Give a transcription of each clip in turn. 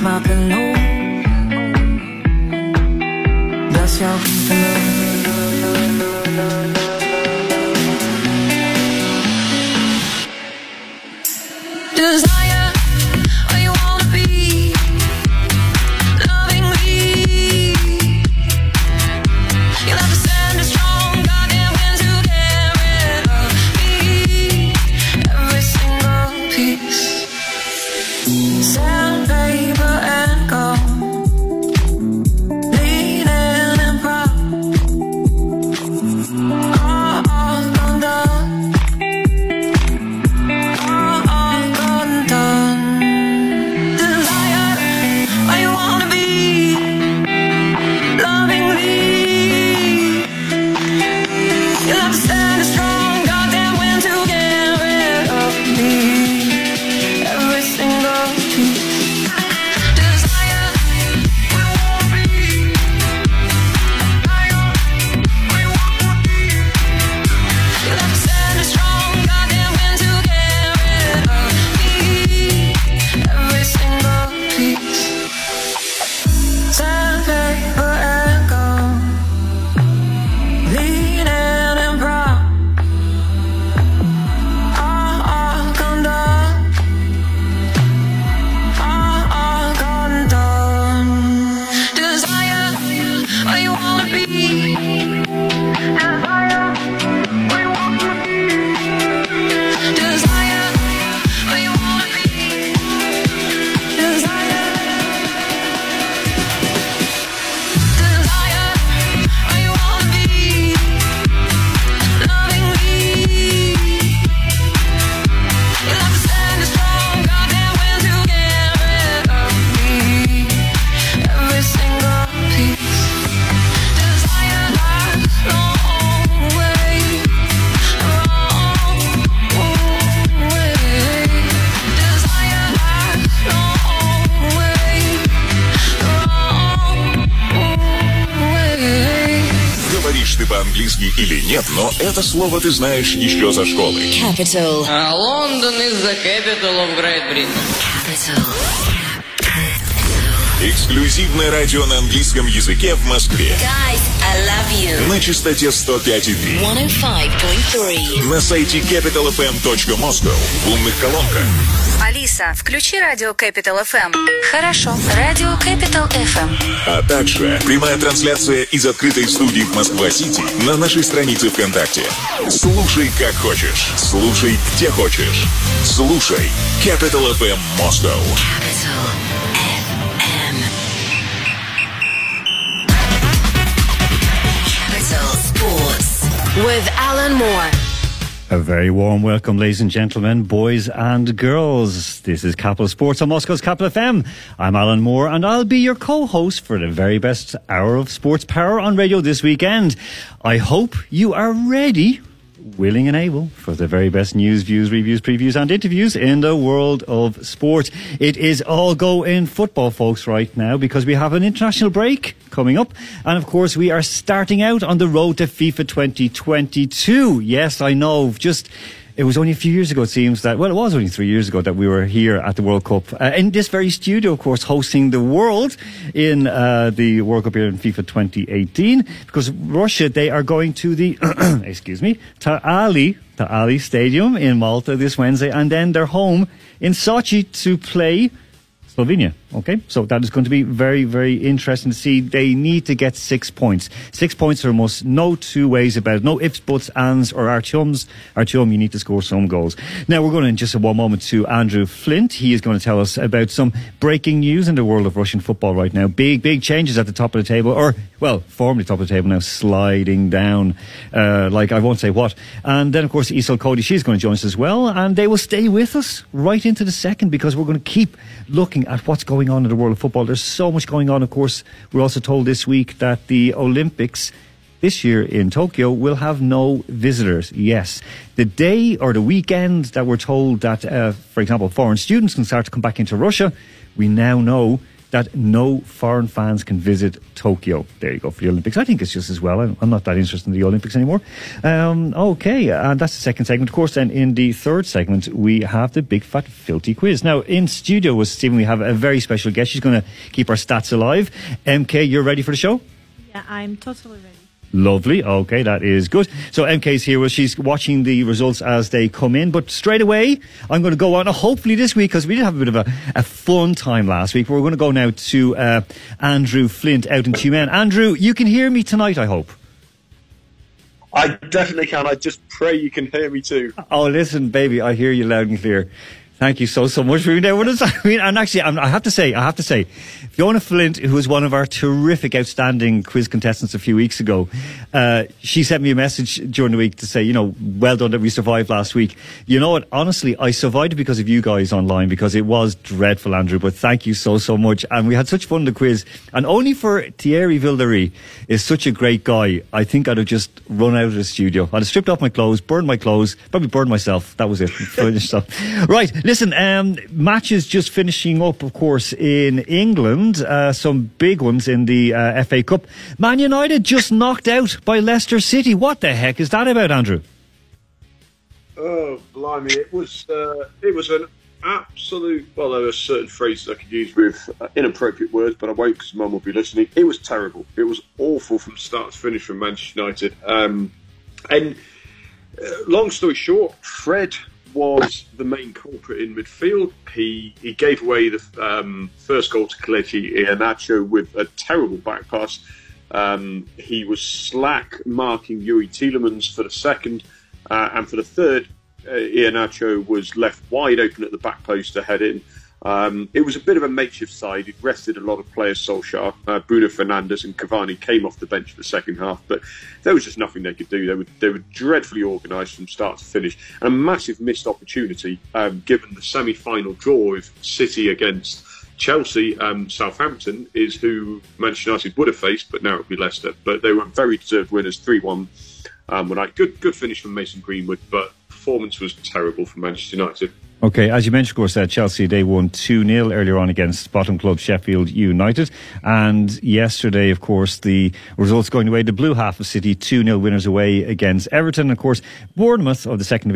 ist makellos. Das Jahr Desire. Или нет, но это слово ты знаешь еще со школы. Capital. London is the capital of Great Britain. Capital. Capital. Эксклюзивное радио на английском языке в Москве. Guys, I love you. На частоте 105.3. 105.3. На сайте capitalfm.moscow. В умных колонках. Алиса, включи радио Capital FM. Хорошо. Радио Capital FM. А также прямая трансляция из открытой студии в Москва-Сити на нашей странице ВКонтакте. Слушай, как хочешь. Слушай, где хочешь. Слушай Capital FM Moscow. Capital. With Alan Moore. A very warm welcome, ladies and gentlemen, boys and girls. This is Capital Sports on Moscow's Capital FM. I'm Alan Moore, and I'll be your co-host for the very best hour of sports power on radio this weekend. I hope you are ready, willing and able for the very best news, views, reviews, previews and interviews in the world of sport. It is all go in football, folks, right now, because we have an international break coming up. And of course, we are starting out on the road to FIFA 2022. Yes, I know, it was only a few years ago, it seems that, well, it was only 3 years ago that we were here at the World Cup, in this very studio, of course, hosting the world in the World Cup here in FIFA 2018, because Russia, they are going to the, Ta' Qali, Ta' Qali Stadium in Malta this Wednesday, and then they're home in Sochi to play Slovenia. Okay, so that is going to be very, very interesting to see. They need to get 6 points. 6 points are a must. No two ways about it. No ifs, buts, ands, or artiums. Artium, you need to score some goals. Now, we're going in just one moment to Andrew Flint. He is going to tell us about some breaking news in the world of Russian football right now. Big, big changes at the top of the table, or, well, formerly top of the table now, sliding down, like I won't say what. And then, of course, Isol Cody, she's going to join us as well. And they will stay with us right into the second, because we're going to keep looking at what's going on in the world of football. There's so much going on. Of course, we're also told this week that the Olympics this year in Tokyo will have no visitors. Yes, the day or the weekend that we're told that, for example, foreign students can start to come back into Russia, we now know that no foreign fans can visit Tokyo. There you go, for the Olympics. I think it's just as well. I'm not that interested in the Olympics anymore. Okay, and that's the second segment. Of course, then in the third segment, we have the Big Fat Filthy Quiz. Now, in studio with Stephen, we have a very special guest. She's going to keep our stats alive. MK, you're ready for the show? Yeah, I'm totally ready. Lovely. Okay, that is good. So MK's here. Well, she's watching the results as they come in. But straight away, I'm going to go on, hopefully this week, because we did have a bit of a fun time last week. We're going to go now to Andrew Flint out in Tumen. Andrew, you can hear me tonight, I hope. I definitely can. I just pray you can hear me too. Oh, listen, baby, I hear you loud and clear. Thank you so much for being there with us. I mean, and actually, I have to say, Fiona Flint, who was one of our terrific, outstanding quiz contestants a few weeks ago, she sent me a message during the week to say, you know, well done that we survived last week. You know what? Honestly, I survived because of you guys online, because it was dreadful, Andrew. But thank you so much. And we had such fun in the quiz. And only for Thierry Villery is such a great guy. I think I'd have just run out of the studio. I'd have stripped off my clothes, burned my clothes, probably burned myself. That was it. Finished up. Right. Listen, matches just finishing up, of course, in England. Some big ones in the FA Cup. Man United just knocked out by Leicester City. What the heck is that about, Andrew? Oh, blimey. It was an absolute... Well, there are certain phrases I could use with inappropriate words, but I won't because Mum will be listening. It was terrible. It was awful from start to finish from Manchester United. Long story short, Fred was the main culprit in midfield. He gave away the first goal to Kelechi Iheanacho with a terrible back pass. He was slack marking Youri Tielemans for the second, and for the third, Iheanacho was left wide open at the back post to head in. It was a bit of a makeshift side. It rested a lot of players. Solskjaer, Bruno Fernandes and Cavani came off the bench for the second half, but there was just nothing they could do. They were dreadfully organised from start to finish, and a massive missed opportunity given the semi-final draw of City against Chelsea. Southampton is who Manchester United would have faced, but now it would be Leicester. But they were very deserved winners, 3-1. Good finish from Mason Greenwood, but performance was terrible for Manchester United. Okay, as you mentioned, of course, Chelsea, they won 2-0 earlier on against bottom club Sheffield United. And yesterday, of course, the results going away, the blue half of City, 2-0 winners away against Everton. Of course, Bournemouth of the second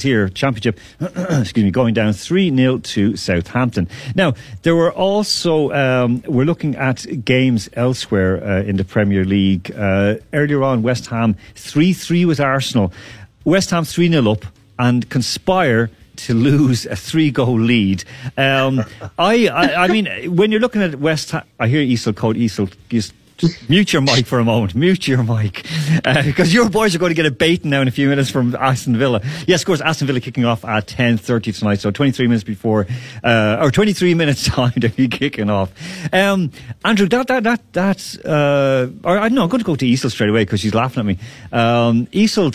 tier championship, going down 3-0 to Southampton. Now, there were also, we're looking at games elsewhere in the Premier League. Earlier on, West Ham 3-3 with Arsenal. West Ham 3-0 up and conspire to lose a 3-goal lead. I mean, when you're looking at West Ham... I hear Isol Cody. Isol, just mute your mic for a moment. Mute your mic. Because your boys are going to get a baiting now in a few minutes from Aston Villa. Yes, of course, Aston Villa kicking off at 10:30 tonight, so 23 minutes time to be kicking off. Andrew, I'm going to go to Isol straight away because she's laughing at me. Isol,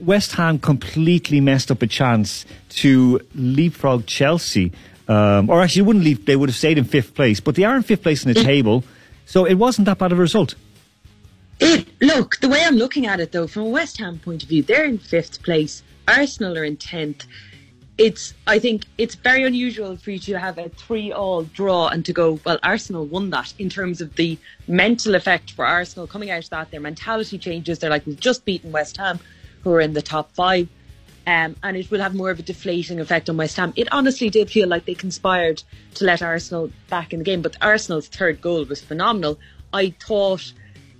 West Ham completely messed up a chance to leapfrog Chelsea. Or actually, wouldn't leap, they would have stayed in fifth place, but they are in fifth place in the table. So it wasn't that bad of a result. Look, the way I'm looking at it, though, from a West Ham point of view, they're in fifth place. Arsenal are in 10th. I think it's very unusual for you to have a 3-3 draw and to go, well, Arsenal won that, in terms of the mental effect for Arsenal coming out of that. Their mentality changes. They're like, we've just beaten West Ham, who are in the top five. And it will have more of a deflating effect on West Ham. It honestly did feel like they conspired to let Arsenal back in the game, but Arsenal's third goal was phenomenal. I thought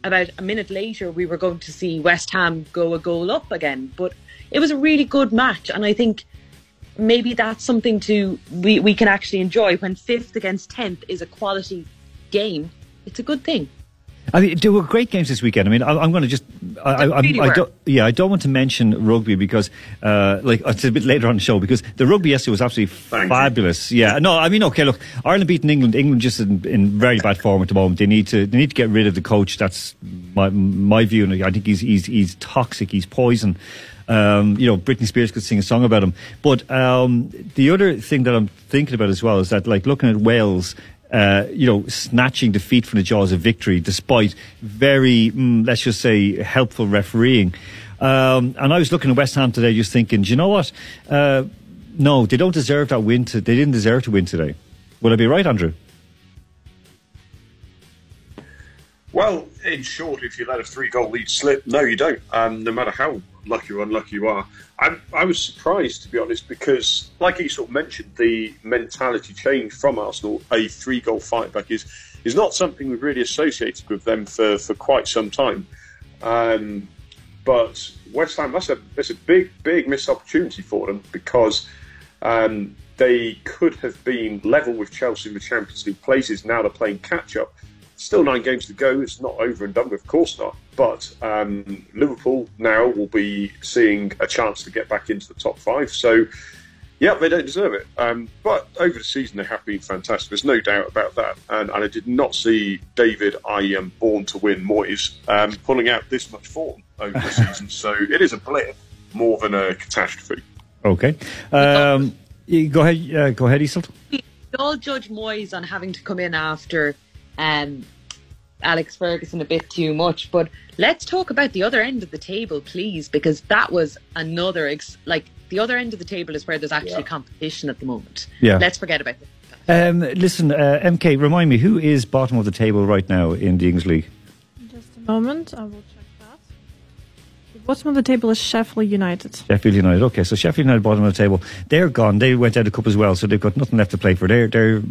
about a minute later we were going to see West Ham go a goal up again, but it was a really good match, and I think maybe that's something we can actually enjoy. When 5th against 10th is a quality game, it's a good thing. I mean, there were great games this weekend. I mean, I'm going to just... I don't want to mention rugby because, it's a bit later on the show, because the rugby yesterday was absolutely fabulous. Yeah, no, I mean, okay, look, Ireland beating England. England just in very bad form at the moment. They need to get rid of the coach. That's my view, and I think he's toxic. He's poison. Britney Spears could sing a song about him. But the other thing that I'm thinking about as well is that, like, looking at Wales... snatching defeat from the jaws of victory despite very, let's just say, helpful refereeing. And I was looking at West Ham today just thinking, do you know what? No, they didn't deserve to win today. Will I be right, Andrew? Well, in short, if you let a three-goal lead slip, no, you don't. No matter how lucky or unlucky you are. I was surprised, to be honest, because, like he sort of mentioned, the mentality change from Arsenal, a three-goal fightback, is not something we've really associated with them for quite some time. But West Ham, that's a big, big missed opportunity for them, because they could have been level with Chelsea in the Champions League places. Now they're playing catch-up. Still 9 games to go. It's not over and done with, of course not. But Liverpool now will be seeing a chance to get back into the top 5. So, yeah, they don't deserve it. But over the season, they have been fantastic. There's no doubt about that. And I did not see David, I am born to win Moyes, pulling out this much form over the season. So it is a blip more than a catastrophe. Okay. Go ahead, Isol. Don't judge Moyes on having to come in after... Alex Ferguson a bit too much, but let's talk about the other end of the table, please, because that was another the other end of the table is where there's actually competition at the moment. Yeah, let's forget about it. Listen, MK, remind me, who is bottom of the table right now in the English League? Just a moment, I will check that. The bottom of the table is Sheffield United. Sheffield United, okay, so Sheffield United bottom of the table. They're gone, they went out of cup as well, so they've got nothing left to play for. They're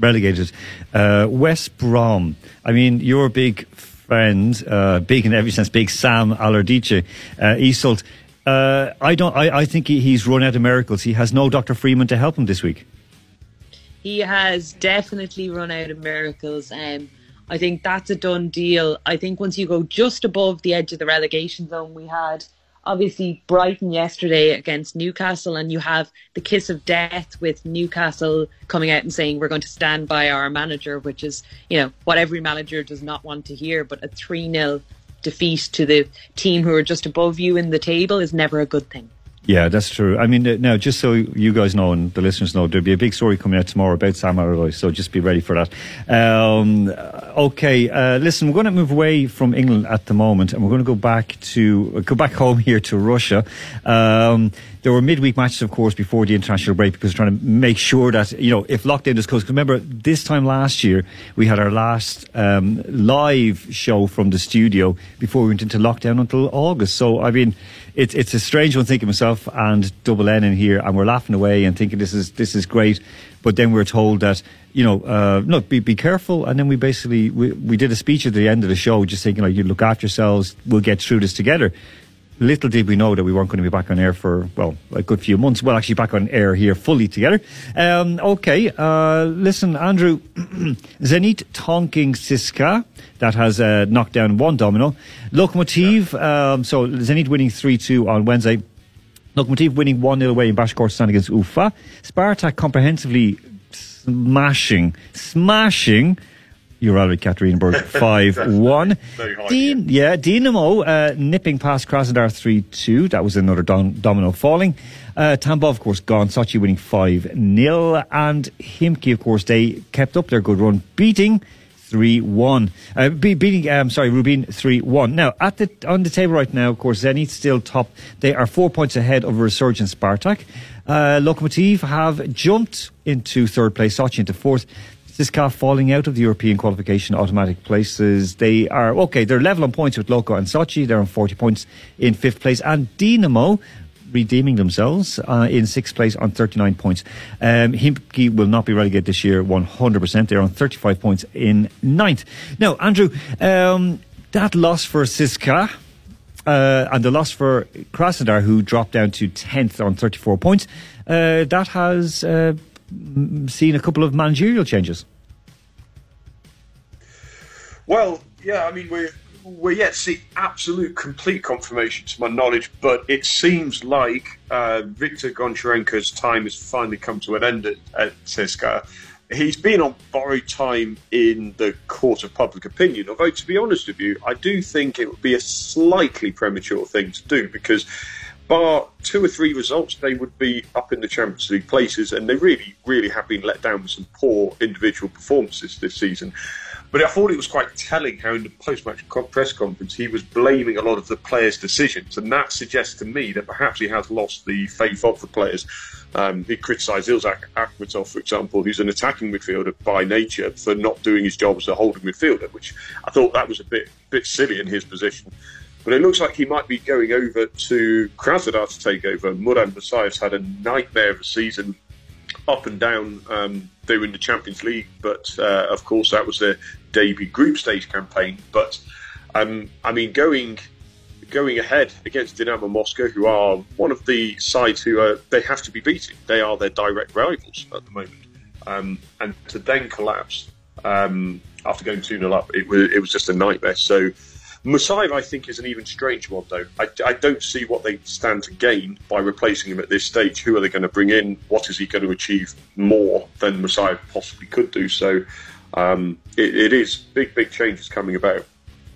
relegated. West Brom, I mean, your big friend, big in every sense, big Sam Allardyce, Isolt, I think he's run out of miracles. He has no Dr. Freeman to help him this week. He has definitely run out of miracles. I think that's a done deal. I think once you go just above the edge of the relegation zone, we had obviously Brighton yesterday against Newcastle, and you have the kiss of death with Newcastle coming out and saying we're going to stand by our manager, which is, you know, what every manager does not want to hear, but a 3-0 defeat to the team who are just above you in the table is never a good thing. Yeah, that's true. I mean, now, just so you guys know and the listeners know, there'll be a big story coming out tomorrow about Sam Allardyce, so just be ready for that. Listen, we're going to move away from England at the moment, and we're going to go back home here to Russia. There were midweek matches, of course, before the international break, because we're trying to make sure that, you know, if lockdown is close. Remember, this time last year, we had our last live show from the studio before we went into lockdown until August. So, I mean... It's a strange one, thinking myself and Double N in here, and we're laughing away and thinking this is great, but then we're told that, you know, look, be careful, and then we basically we did a speech at the end of the show just thinking, like, you look after yourselves, we'll get through this together. Little did we know that we weren't going to be back on air for, well, a good few months. Well, actually back on air here fully together. Listen, Andrew, Zenit Tonkin Siska, that has knocked down one domino. Lokomotiv, so Zenit winning 3-2 on Wednesday. Lokomotiv winning 1-0 away in Bashkortostan against Ufa. Spartak comprehensively smashing Uralvik Katerinburg 5-1. Dinamo nipping past Krasnodar 3-2. That was another domino falling. Tambov, of course, gone. Sochi winning 5-0. And Himki, of course, they kept up their good run, beating 3-1. Rubin 3-1. Now, on the table right now, of course, Zenit still top. They are 4 points ahead of resurgent Spartak. Lokomotiv have jumped into third place. Sochi into fourth. Siska falling out of the European qualification automatic places. They are, okay, they're level on points with Loko and Sochi. They're on 40 points in 5th place. And Dinamo redeeming themselves in 6th place on 39 points. Himki will not be relegated this year 100%. They're on 35 points in 9th. Now, Andrew, that loss for Siska and the loss for Krasnodar, who dropped down to 10th on 34 points, that has... seen a couple of managerial changes. Well, yeah, I mean, we're yet to see absolute complete confirmation to my knowledge, but it seems like Viktor Goncharenko's time has finally come to an end at CSKA. He's been on borrowed time in the court of public opinion, although, to be honest with you, I do think it would be a slightly premature thing to do, because bar 2 or 3 results, they would be up in the Champions League places, and they really, really have been let down with some poor individual performances this season. But I thought it was quite telling how in the post-match press conference he was blaming a lot of the players' decisions, and that suggests to me that perhaps he has lost the faith of the players. He criticised Ilzak Akhmetov, for example, who's an attacking midfielder by nature, for not doing his job as a holding midfielder, which I thought that was a bit silly in his position. But it looks like he might be going over to Krasnodar to take over. Murat Musayev's had a nightmare of a season, up and down. They were in the Champions League, but of course that was their debut group stage campaign. But I mean, going ahead against Dynamo Moscow, who are one of the sides who they have to be beating. They are their direct rivals at the moment, and to then collapse after going 2-0 up, it was just a nightmare. So Musaev, I think, is an even strange one, though. I don't see what they stand to gain by replacing him at this stage. Who are they going to bring in? What is he going to achieve more than Musaev possibly could do? So it is big changes coming about.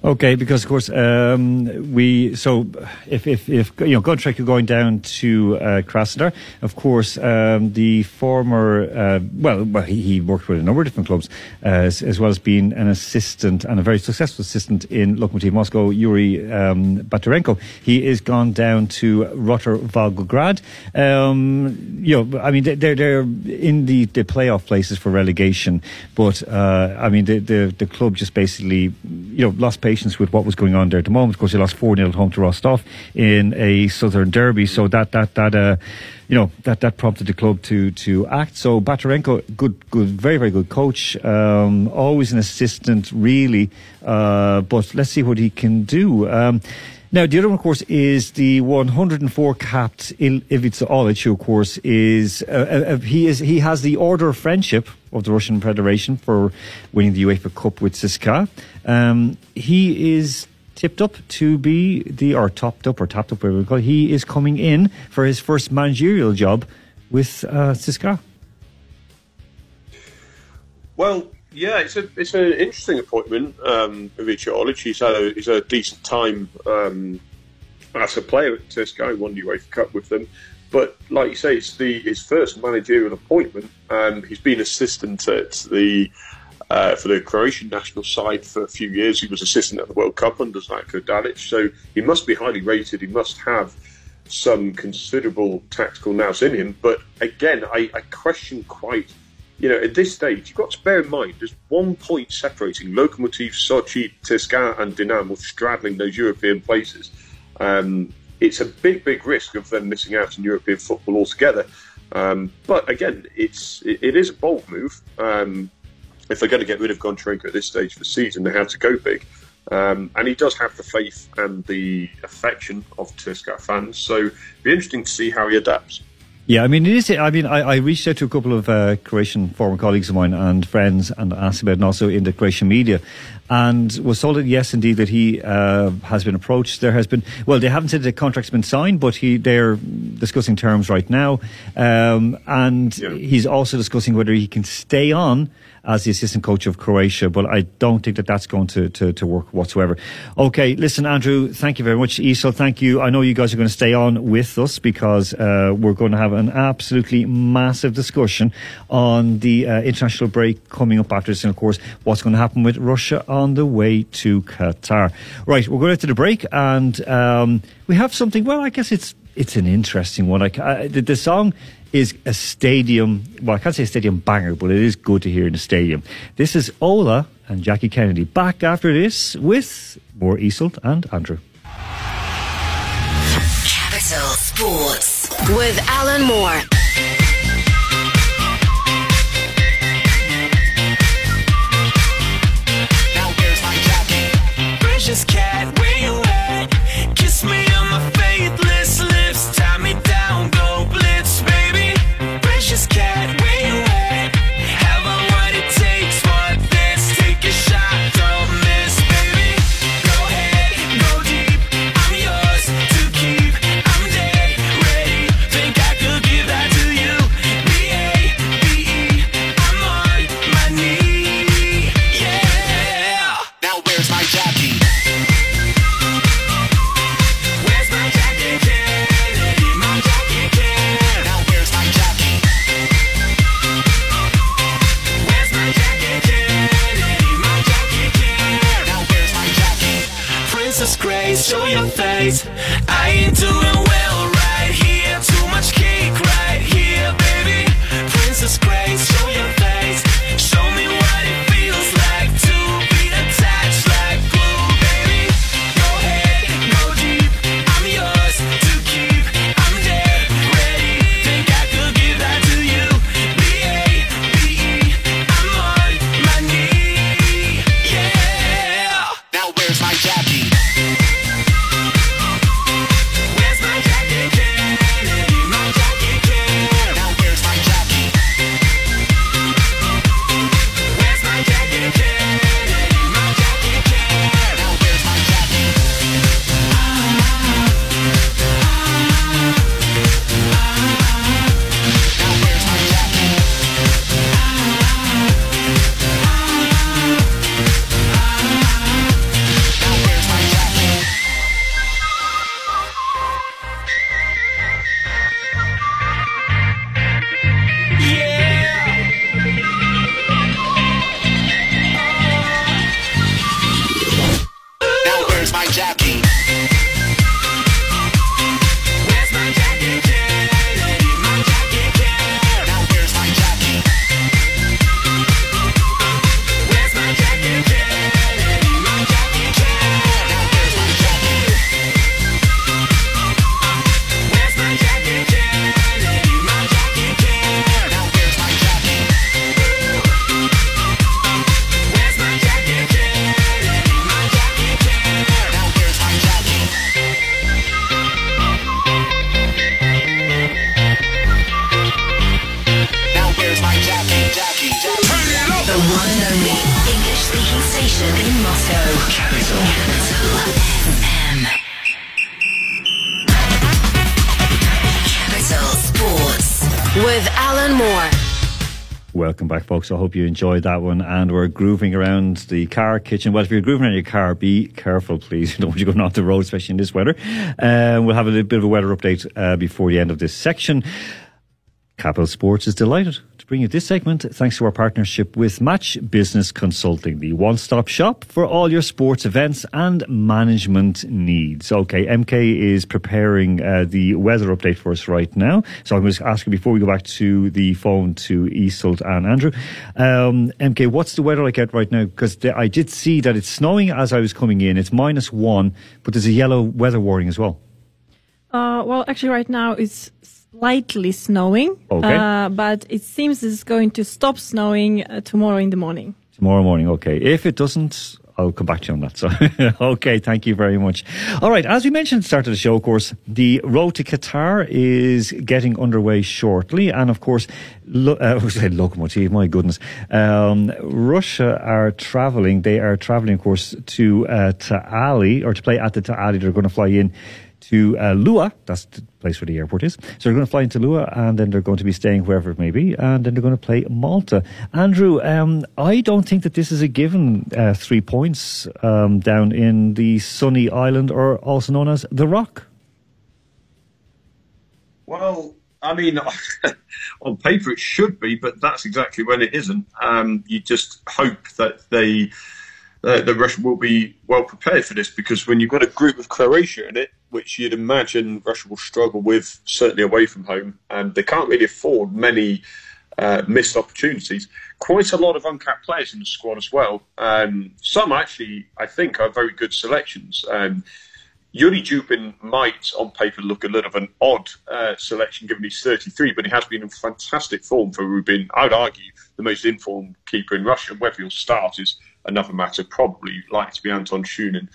Okay, because of course if you know, Gotrek are going down to Krasnodar, of course the former he worked with a number of different clubs as well as being an assistant and a very successful assistant in Lokomotiv Moscow, Yuri Batarenko. He is gone down to Rotor Volgograd. They're in the playoff places for relegation, but the club just basically lost pace with what was going on there at the moment. Of course, he lost 4-0 at home to Rostov in a southern derby, so that prompted the club to act. So Batarenko, good, very, very good coach, always an assistant, really, but let's see what he can do. Now, the other one, of course, is the 104-capped Ivica Olić, who, of course, he has the Order of Friendship of the Russian Federation for winning the UEFA Cup with SKA. He is tipped up to be tapped up, whatever you call it. He is coming in for his first managerial job with SKA. Well, yeah, it's an interesting appointment, Ivica Olić. He's had a decent time as a player at SKA, won the UEFA Cup with them. But like you say, it's his first managerial appointment. He's been assistant at for the Croatian national side for a few years. He was assistant at the World Cup under Zlatko Dalic, so he must be highly rated. He must have some considerable tactical nous in him. But again, I question quite. At this stage, you've got to bear in mind there's 1 point separating Lokomotiv, Sochi, Tezka and Dinamo, straddling those European places. It's a big risk of them missing out on European football altogether. But again, it is a bold move. If they're going to get rid of Gontrenko at this stage of the season, they have to go big. And he does have the faith and the affection of Tezka fans, so it'll be interesting to see how he adapts. Yeah, I reached out to a couple of Croatian former colleagues of mine and friends and asked about it, and also in the Croatian media, and was told that yes, indeed, that he has been approached. There has been, they haven't said the contract's been signed, but they're discussing terms right now, He's also discussing whether he can stay on as the assistant coach of Croatia, but I don't think that's going to work whatsoever. Okay, listen, Andrew, thank you very much. Isol, thank you. I know you guys are going to stay on with us because we're going to have an absolutely massive discussion on the international break coming up after this, and of course, what's going to happen with Russia on the way to Qatar. Right, we're going out to the break, and we have something, I guess it's an interesting one. The song is a stadium, I can't say a stadium banger, but it is good to hear in the stadium. This is Ola and Jackie Kennedy. Back after this with more Isol and Andrew. Capital Sports with Alan Moore. Now where's my jacket? Precious cat, where you at? Kiss me on my faithless lips, tie me down, go blitz, baby. Precious cat, where you at? Have I what it takes for this? Take a shot, don't miss, baby. Go ahead, go deep. I'm yours to keep. I'm dead ready. Think I could give that to face, show your face. I ain't doing well right here. Too much cake right here, baby. Princess Grace, show your face. Show me what it feels like to be attached like glue, baby. No head, no deep. I'm yours to keep. I'm dead, ready. Think I could give that to you. B-A-B-E. I'm on my knee. Yeah. Now where's my jacket? Where's my jacket, Kennedy? My jacket, Kennedy. Now where's my jacket? Where's my jacket, Kennedy? My jacket, Kennedy. Now where's my jacket? Now where's my jacket? Now where's my jacket? Yeah. Now where's my jacket? Where's my jacket, Kennedy? My jacket, Kennedy. Now where's my jacket? Where's my jacket, Kennedy? My jacket, Kennedy. Now where's my jacket? Where's my jacket, Kennedy? My jacket, Kennedy. Now where's my jacket? Where's my jacket, Kennedy? My jacket, Kennedy. Now where's my jacket? Now where's my jacket, jacket? Turn it up! The one and only English-speaking station in Moscow. Capital FM. Capital Sports with Alan Moore. Welcome back, folks. I hope you enjoyed that one. And we're grooving around the car, kitchen. Well, if you're grooving around your car, be careful, please. You don't want you going off the road, especially in this weather. We'll have a little bit of a weather update before the end of this section. Capital Sports is delighted to bring you this segment thanks to our partnership with Match Business Consulting, the one-stop shop for all your sports events and management needs. Okay, MK is preparing the weather update for us right now. So I'm going to ask you before we go back to the phone to Isol and Andrew. MK, what's the weather like out right now? Because I did see that it's snowing as I was coming in. It's -1, but there's a yellow weather warning as well. Well, actually right now it's lightly snowing, okay. But it seems it's going to stop snowing tomorrow in the morning. Tomorrow morning, okay. If it doesn't, I'll come back to you on that. So, okay, thank you very much. All right, as we mentioned at the start of the show, of course, the road to Qatar is getting underway shortly. And, of course, locomotive, my goodness. Russia are travelling. They are travelling, of course, to Ta' Qali, or to play at the Ta' Qali. They're going to fly in to Lua, that's the place where the airport is. So they're going to fly into Lua, and then they're going to be staying wherever it may be, and then they're going to play Malta. Andrew, I don't think that this is a given 3 points down in the sunny island, or also known as The Rock. Well, I mean, on paper it should be, but that's exactly when it isn't. You just hope that the Russia will be well prepared for this, because when you've got a group of Croatia in it, which you'd imagine Russia will struggle with, certainly away from home, and they can't really afford many missed opportunities. Quite a lot of uncapped players in the squad as well. Some actually, I think, are very good selections. Yuri Tielemans might, on paper, look a little of an odd selection given he's 33, but he has been in fantastic form for Rubin. I would argue the most informed keeper in Russia. Whether he'll start is another matter, probably like to be Anton Shunin.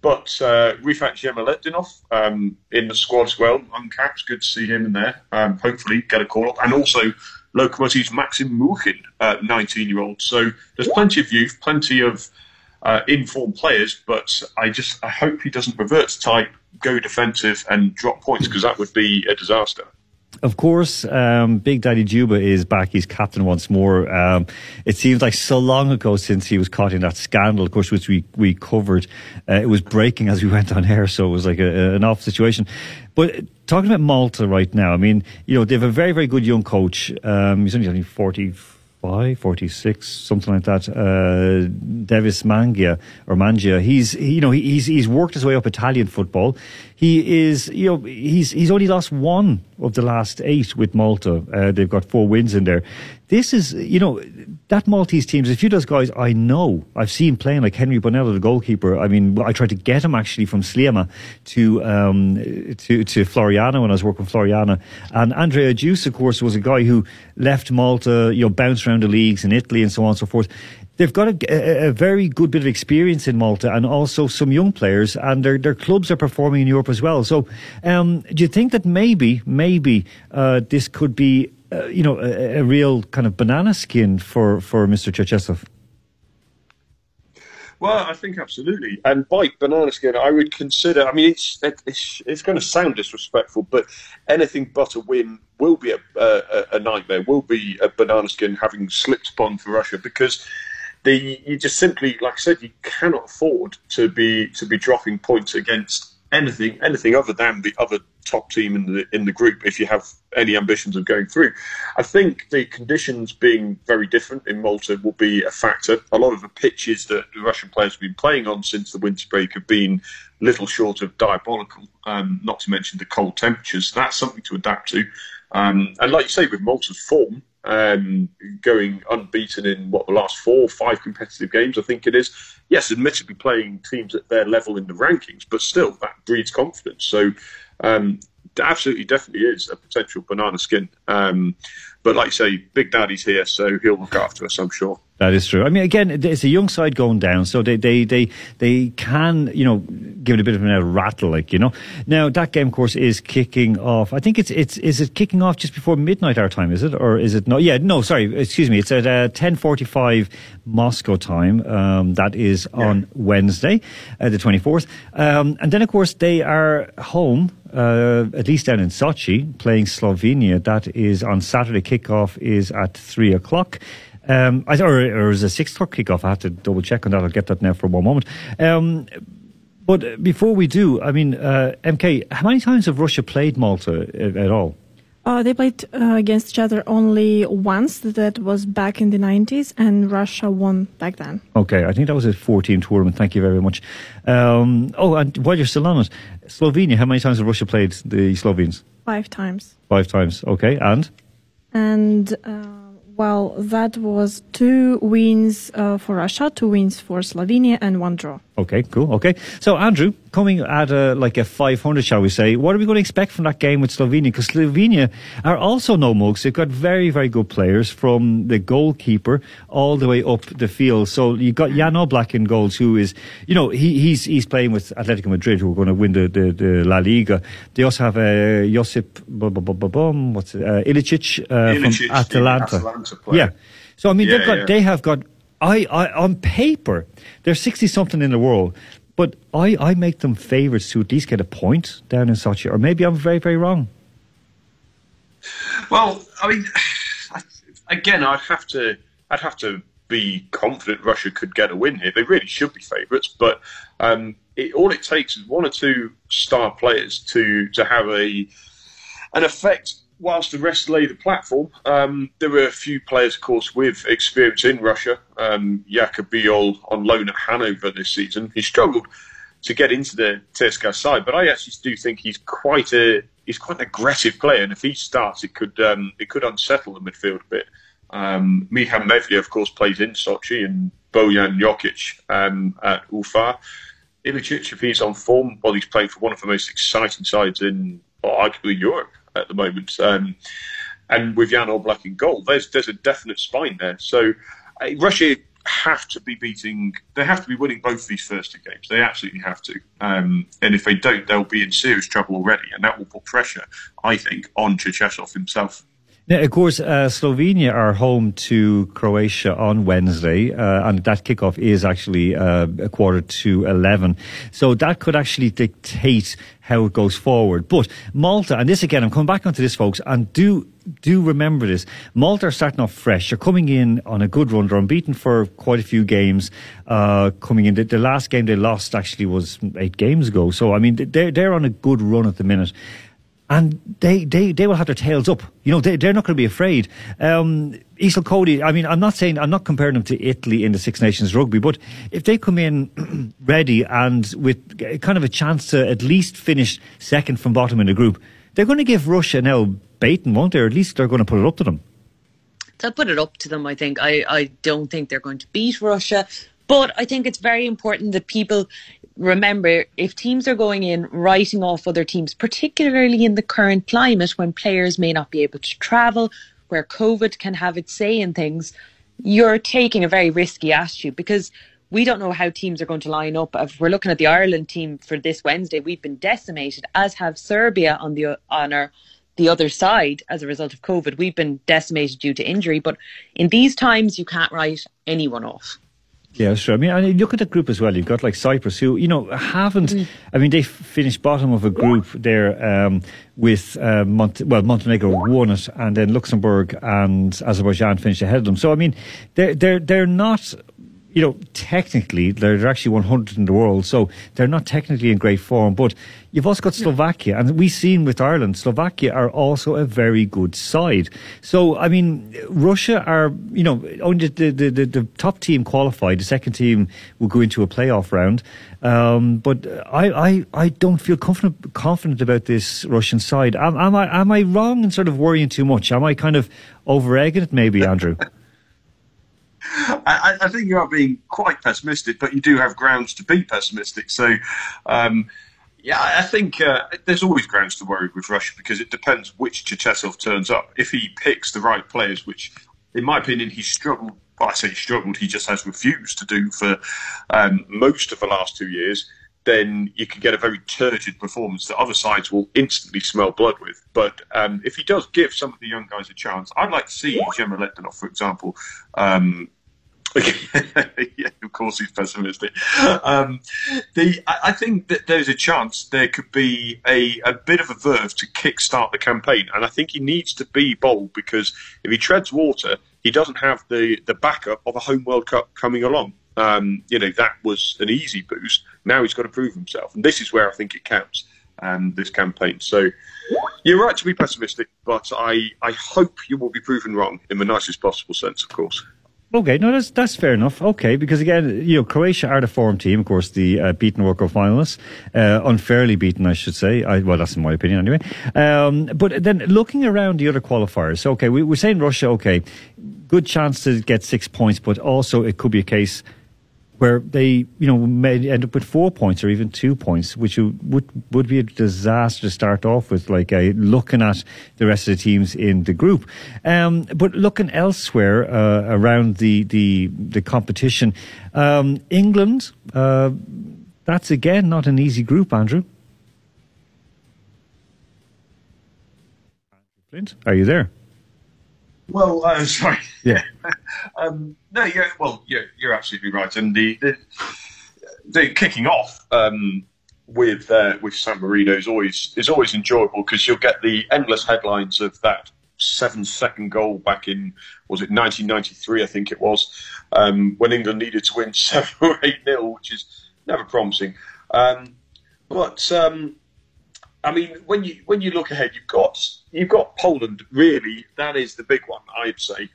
But Rifat Zhemaletdinov in the squad as well, uncapped, good to see him in there. Hopefully get a call up. And also Lokomotiv's Maxim Mukhin, 19-year-old. So there's plenty of youth, plenty of informed players, but I hope he doesn't revert to type, go defensive and drop points, because that would be a disaster. Of course, Big Daddy Djuba is back. He's captain once more. It seems like so long ago since he was caught in that scandal, of course, which we covered. It was breaking as we went on air, so it was like an off situation. But talking about Malta right now, I mean, you know, they have a very, very good young coach. He's only 40, 46, something like that. Devis Mangia or Mangia. He's worked his way up Italian football. He is, you know, he's only lost one of the last eight with Malta. They've got four wins in there. This is, you know, that Maltese team. There's a few of those guys I know. I've seen playing, like Henry Bonello, the goalkeeper. I mean, I tried to get him actually from Sliema to Floriana when I was working with Floriana. And Andrea Juice, of course, was a guy who left Malta, you know, bounced around the leagues in Italy and so on and so forth. They've got a very good bit of experience in Malta, and also some young players, and their clubs are performing in Europe as well. So do you think that maybe this could be you know, a real kind of banana skin for Mr. Cherchesov? Well, I think absolutely. And by banana skin, I would consider, I mean, it's going to sound disrespectful, but anything but a win will be a nightmare, will be a banana skin having slipped upon for Russia, because you just simply, like I said, you cannot afford to be dropping points against anything other than the other top team in the group if you have any ambitions of going through. I think the conditions being very different in Malta will be a factor. A lot of the pitches that the Russian players have been playing on since the winter break have been little short of diabolical, not to mention the cold temperatures. That's something to adapt to. And like you say, with Malta's form, going unbeaten in the last 4 or 5 competitive games, I think it is. Yes, admittedly playing teams at their level in the rankings, but still that breeds confidence. So absolutely, definitely is a potential banana skin. But like you say, Big Daddy's here, so he'll look after us, I'm sure. That is true. I mean, again, it's a young side going down, so they can, you know, give it a bit of a rattle, like, you know. Now, that game, of course, is kicking off. I think is it kicking off just before midnight our time, is it? Or is it not? Yeah, no, sorry, excuse me. It's at 10:45 Moscow time. That is on Wednesday, the 24th. And then, of course, they are home, at least down in Sochi, playing Slovenia. That is on Saturday. Kickoff is at 3 o'clock. Or is it a 6 o'clock kickoff? I have to double check on that. I'll get that now for one moment. But before we do, I mean, MK, how many times have Russia played Malta at all? They played against each other only once. That was back in the 90s, and Russia won back then. Okay, I think that was a 4-team tournament. Thank you very much. And while you're still on it, Slovenia, how many times have Russia played the Slovenes? 5 times. 5 times, okay, and? And... well, that was 2 wins for Russia, 2 wins for Slovenia, and 1 draw. Okay, cool. Okay, so Andrew, coming at a 500, shall we say? What are we going to expect from that game with Slovenia? Because Slovenia are also no mugs. They've got very, very good players from the goalkeeper all the way up the field. So you got Jan Oblak in goals, who is, you know, he's playing with Atletico Madrid, who are going to win the La Liga. They also have Josip Iličić from Atalanta. Yeah, so I mean, they have got. I on paper they're 60-something in the world, but I make them favourites to at least get a point down in Sochi, or maybe I'm very, very wrong. Well, I mean, again, I'd have to be confident Russia could get a win here. They really should be favourites, but all it takes is 1 or 2 star players to have an effect. Whilst the rest lay the platform, there were a few players, of course, with experience in Russia. Jakub Biol on loan at Hanover this season. He struggled to get into the TSKA side, but I actually do think he's quite an aggressive player, and if he starts, it could unsettle the midfield a bit. Mihan Mevlya, of course, plays in Sochi, and Bojan Jokic at Ufa. Iličić, if he's on form, well, he's playing for one of the most exciting sides in, well, arguably, Europe at the moment, and with Jan Oblak in goal, there's a definite spine there. So Russia have to be winning both these first 2 games. They absolutely have to, and if they don't, they'll be in serious trouble already, and that will put pressure, I think, on Cherchesov himself. Now, of course, Slovenia are home to Croatia on Wednesday, and that kickoff is actually 11:15. So that could actually dictate how it goes forward. But Malta, and this again, I'm coming back onto this, folks, and do remember this. Malta are starting off fresh. They're coming in on a good run. They're unbeaten for quite a few games coming in. The last game they lost actually was 8 games ago. So, I mean, they're on a good run at the minute. And they will have their tails up. You know, they're not going to be afraid. Isol Cody, I mean, I'm not comparing them to Italy in the Six Nations rugby, but if they come in ready and with kind of a chance to at least finish second from bottom in the group, they're going to give Russia now baiting, won't they? Or at least they're going to put it up to them. They'll put it up to them, I think. I don't think they're going to beat Russia. But I think it's very important that people remember, if teams are going in writing off other teams, particularly in the current climate when players may not be able to travel, where COVID can have its say in things, you're taking a very risky attitude because we don't know how teams are going to line up. If we're looking at the Ireland team for this Wednesday, we've been decimated, as have Serbia on the other side as a result of COVID. We've been decimated due to injury, but in these times you can't write anyone off. Yeah, sure. I mean, and look at the group as well. You've got like Cyprus, who, you know, haven't... I mean, they finished bottom of a group there Montenegro won it, and then Luxembourg and Azerbaijan finished ahead of them. So, I mean, they're not... You know, technically, they're actually 100 in the world, so they're not technically in great form. But you've also got Slovakia, and we've seen with Ireland, Slovakia are also a very good side. So, I mean, Russia are, you know, only the top team qualified. The second team will go into a playoff round. But I don't feel confident about this Russian side. Am I wrong in sort of worrying too much? Am I kind of over-egging it maybe, Andrew? I think you are being quite pessimistic, but you do have grounds to be pessimistic. So, I think there's always grounds to worry with Russia because it depends which Cherchesov turns up. If he picks the right players, which, in my opinion, he just has refused to do for most of the last 2 years, then you can get a very turgid performance that other sides will instantly smell blood with. But if he does give some of the young guys a chance, I'd like to see Zhemaletdinov, for example. Yeah, of course he's pessimistic. I think that there's a chance there could be a bit of a verve to kickstart the campaign. And I think he needs to be bold because if he treads water, he doesn't have the backup of a home World Cup coming along. You know, that was an easy boost. Now he's got to prove himself. And this is where I think it counts, this campaign. So you're right to be pessimistic, but I hope you will be proven wrong in the nicest possible sense, of course. Okay, no, that's fair enough. Okay, because again, you know, Croatia are the form team, of course, the beaten World Cup finalists, unfairly beaten, I should say. Well, that's in my opinion anyway. But then looking around the other qualifiers, okay, we're saying Russia, okay, good chance to get 6 points, but also it could be a case where they, you know, may end up with 4 points or even 2 points, which would be a disaster to start off with, like looking at the rest of the teams in the group. But looking elsewhere around the competition, England, that's again not an easy group, Andrew. Flint, are you there? Well, I'm sorry. Yeah. You're absolutely right. And the kicking off with San Marino is always enjoyable because you'll get the endless headlines of that 7-second goal back in, was it 1993? I think it was, when England needed to win 7 or 8-0, which is never promising. I mean, when you look ahead, you've got Poland. Really, that is the big one, I'd say.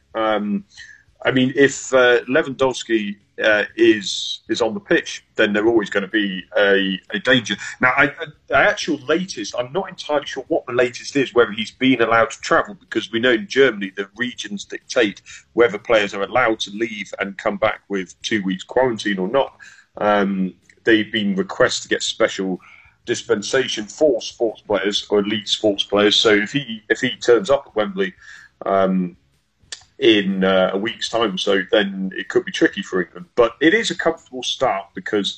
I mean, if Lewandowski is on the pitch, then they're always going to be a danger. Now, the actual latest, I'm not entirely sure what the latest is, whether he's been allowed to travel, because we know in Germany the regions dictate whether players are allowed to leave and come back with 2 weeks quarantine or not. They've been requested to get special dispensation for sports players or elite sports players. So if he turns up at Wembley in a week's time or so, then it could be tricky for England. But it is a comfortable start because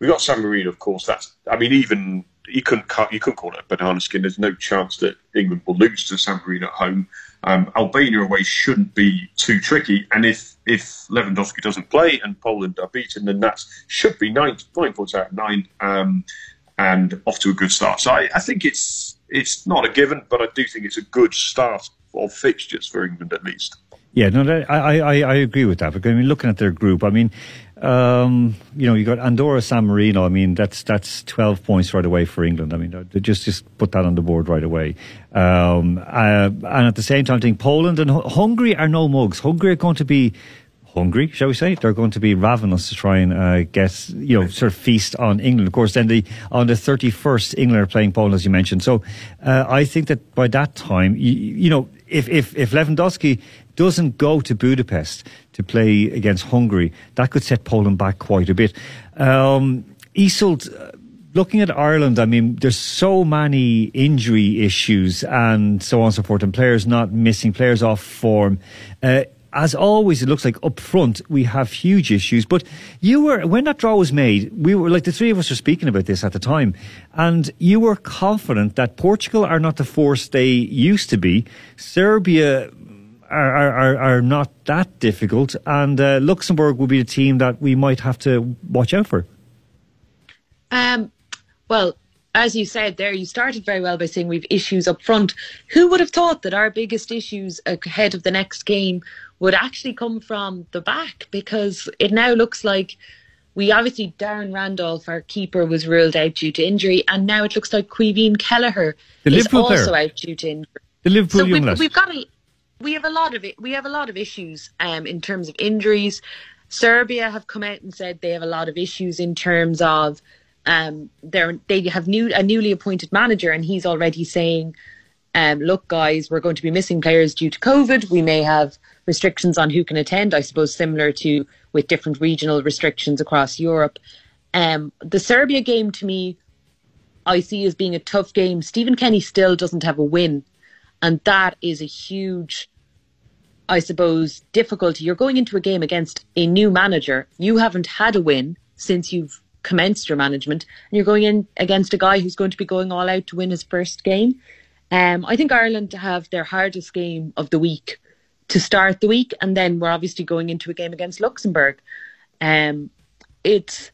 we've got San Marino, of course. You couldn't call it a banana skin. There's no chance that England will lose to San Marino at home. Albania away shouldn't be too tricky. And if Lewandowski doesn't play and Poland are beaten, then that should be 9 points out of 9. And off to a good start. So I think it's not a given, but I do think it's a good start of fixtures for England at least. Yeah, no, I agree with that. Because, I mean, looking at their group, I mean, you know, you got Andorra, San Marino. I mean, that's 12 points right away for England. I mean, just put that on the board right away. And at the same time, I think Poland and Hungary are no mugs. Hungary are going to be hungry, shall we say? They're going to be ravenous to try and get, you know, sort of feast on England. Of course, then on the 31st, England are playing Poland, as you mentioned. So I think that by that time, you know, if Lewandowski doesn't go to Budapest to play against Hungary, that could set Poland back quite a bit. Isolt, looking at Ireland, I mean, there's so many injury issues and so on and so forth, and players not missing, players off form. As always, it looks like up front we have huge issues. But when that draw was made, we were like, the three of us were speaking about this at the time, and you were confident that Portugal are not the force they used to be. Serbia are not that difficult, and Luxembourg will be the team that we might have to watch out for. Well, as you said there, you started very well by saying we've issues up front. Who would have thought that our biggest issues ahead of the next game would actually come from the back? Because it now looks like Darren Randolph, our keeper, was ruled out due to injury, and now it looks like Caoimhín Kelleher is also out due to injury. The Liverpool so we have a lot of issues in terms of injuries. Serbia have come out and said they have a lot of issues in terms of they have a newly appointed manager, and he's already saying, look, guys, we're going to be missing players due to COVID. We may have restrictions on who can attend, I suppose, similar to with different regional restrictions across Europe. The Serbia game, to me, I see as being a tough game. Stephen Kenny still doesn't have a win, and that is a huge, I suppose, difficulty. You're going into a game against a new manager. You haven't had a win since you've commenced your management, and you're going in against a guy who's going to be going all out to win his first game. I think Ireland have their hardest game of the week to start the week, and then we're obviously going into a game against Luxembourg. It's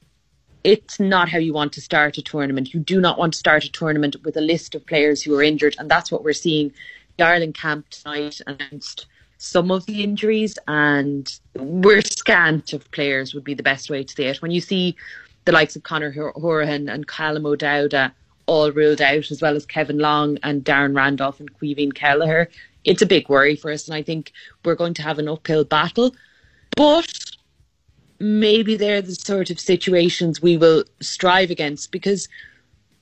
not how you want to start a tournament. You do not want to start a tournament with a list of players who are injured, and that's what we're seeing. The Ireland camp tonight announced some of the injuries, and we're scant of players would be the best way to say it. When you see the likes of Conor Hourihan and Callum O'Dowda all ruled out, as well as Kevin Long and Darren Randolph and Caoimhín Kelleher, it's a big worry for us, and I think we're going to have an uphill battle. But maybe they're the sort of situations we will strive against, because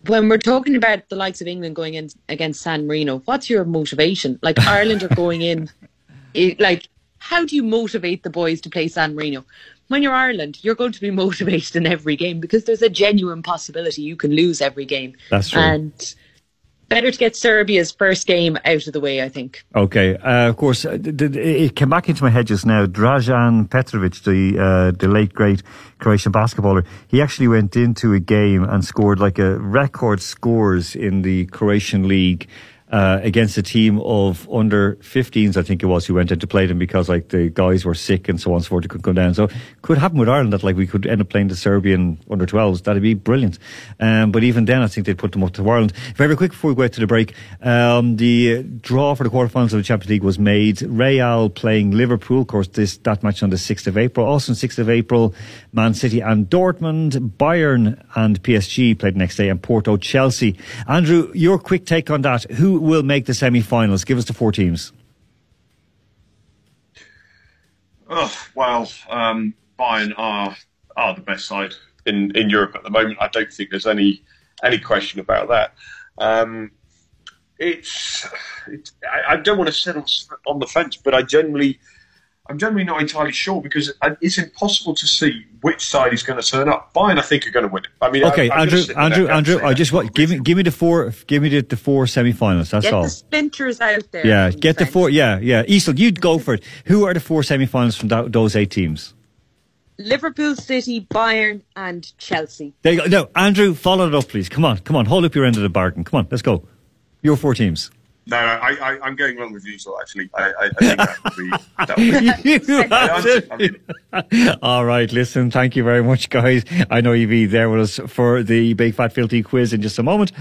when we're talking about the likes of England going in against San Marino, what's your motivation? Like, Ireland are going in, like, how do you motivate the boys to play San Marino? When you're Ireland, you're going to be motivated in every game, because there's a genuine possibility you can lose every game. That's true. And better to get Serbia's first game out of the way, I think. Okay. Of course, it came back into my head just now. Dragan Petrovic, the late, great Croatian basketballer, he actually went into a game and scored like a record scores in the Croatian league against a team of under 15s, I think it was, who went in to play them because, like, the guys were sick and so on and so forth, they couldn't go down. So it could happen with Ireland that, like, we could end up playing the Serbian under 12s. That'd be brilliant. But even then, I think they'd put them up to Ireland. Very quick before we go out to the break, the draw for the quarterfinals of the Champions League was made. Real playing Liverpool, of course, that match on the 6th of April. Also on the 6th of April, Man City and Dortmund, Bayern and PSG played the next day, and Porto, Chelsea. Andrew, your quick take on that. Who will make the semi-finals? Give us the four teams. Bayern are the best side in Europe at the moment. I don't think there's any question about that. I don't want to sit on the fence, but I'm generally not entirely sure, because it's impossible to see which side is going to turn up. Bayern, I think, are going to win it. I mean, okay, Andrew, I just want give me the four semi-finals. That's all. Get the splinters out there. Yeah, get the four. Yeah. Isol, you'd go for it. Who are the four semi-finals from those eight teams? Liverpool, City, Bayern, and Chelsea. There you go. No, Andrew, follow it up, please. Come on, hold up your end of the bargain. Come on, let's go. Your four teams. No, I'm going along with you, so actually. I think that would be all right, listen, thank you very much, guys. I know you'll be there with us for the Big Fat Filthy quiz in just a moment.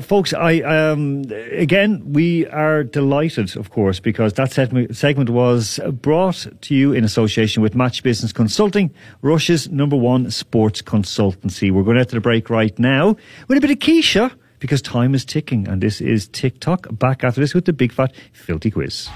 Folks, again, we are delighted, of course, because that segment was brought to you in association with Match Business Consulting, Russia's number one sports consultancy. We're going out to the break right now with a bit of Keisha, because time is ticking, and this is TikTok. Back after this with the big fat filthy quiz.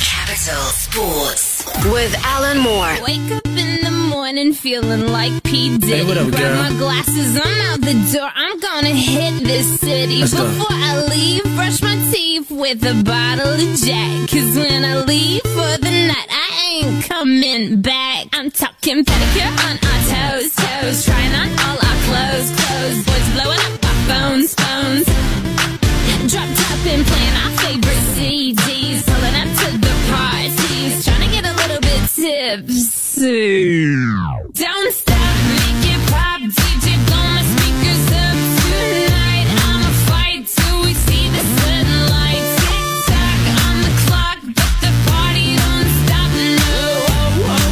Capital Sports with Alan Moore. Wake up in the morning feeling like P. Diddy. Hey, what up, girl? Grab my glasses, I'm out the door. I'm gonna hit this city. Let's before go. I leave, brush my teeth with a bottle of Jack. Cause when I leave for the night, I ain't coming back. I'm talking pedicure on our toes, toes. Trying on all our clothes, clothes. Boys blowing up our phones, phones. Drop top and playing our favorite CDs. Pulling up to the parties, trying to get a little bit tipsy. Don't stop, make it pop, DJ blow my speakers up tonight. I'ma fight till we see the sunlight. Tick tock on the clock, but the party don't stop. No, oh, oh,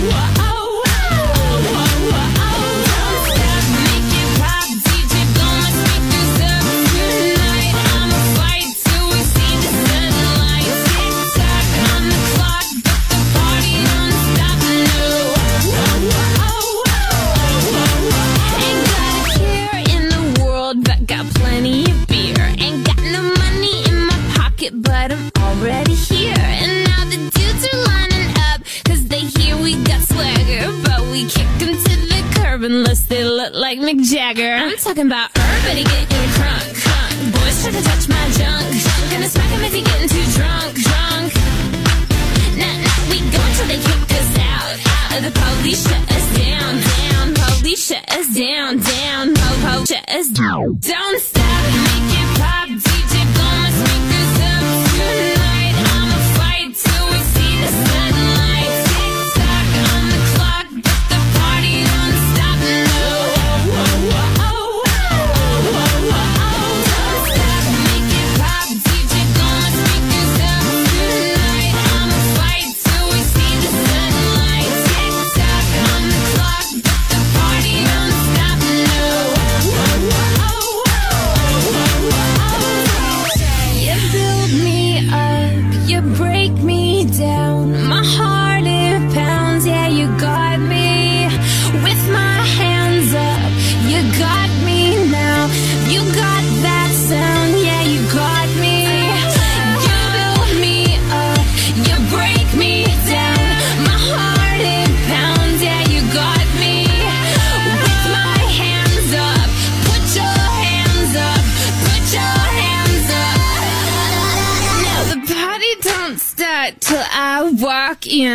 oh, oh, oh, oh, oh, oh. Don't stop, make it pop, DJ blow my speakers up tonight. I'ma fight till we see the sunlight. Tick tock on the clock, but the party don't stop. No, oh, oh, oh. But I'm already here. And now the dudes are lining up, cause they hear we got swagger. But we kick them to the curb unless they look like Mick Jagger. I'm talking about everybody getting crunk, crunk. Boys try to touch my junk, junk. Gonna smack him if he getting too drunk, drunk. Nah, we go until they kick us out, out. The police shut us down, down. Police shut us down, down. Ho-ho shut us down. Don't stop, make it pop, DJ blow my speakers up tonight. I'ma fight till we see the sunlight. Tick tock on the clock, but the party don't stop. No, oh, oh, oh, oh, oh, oh, oh. Don't stop, make it pop, DJ blow my speakers up tonight. I'ma fight till we see the sunlight. Tick tock on the clock, but the party don't stop. No, oh, oh, oh, oh, oh, oh, oh. You build me up, you break me down. My heart, it pounds, yeah, you got me. With my hands up, you got me now. You got that sound, yeah, you got me. You build me up, you break me down. My heart, it pounds, yeah, you got me. With my hands up, put your hands up, put your hands up. Now the party don't start till I walk in.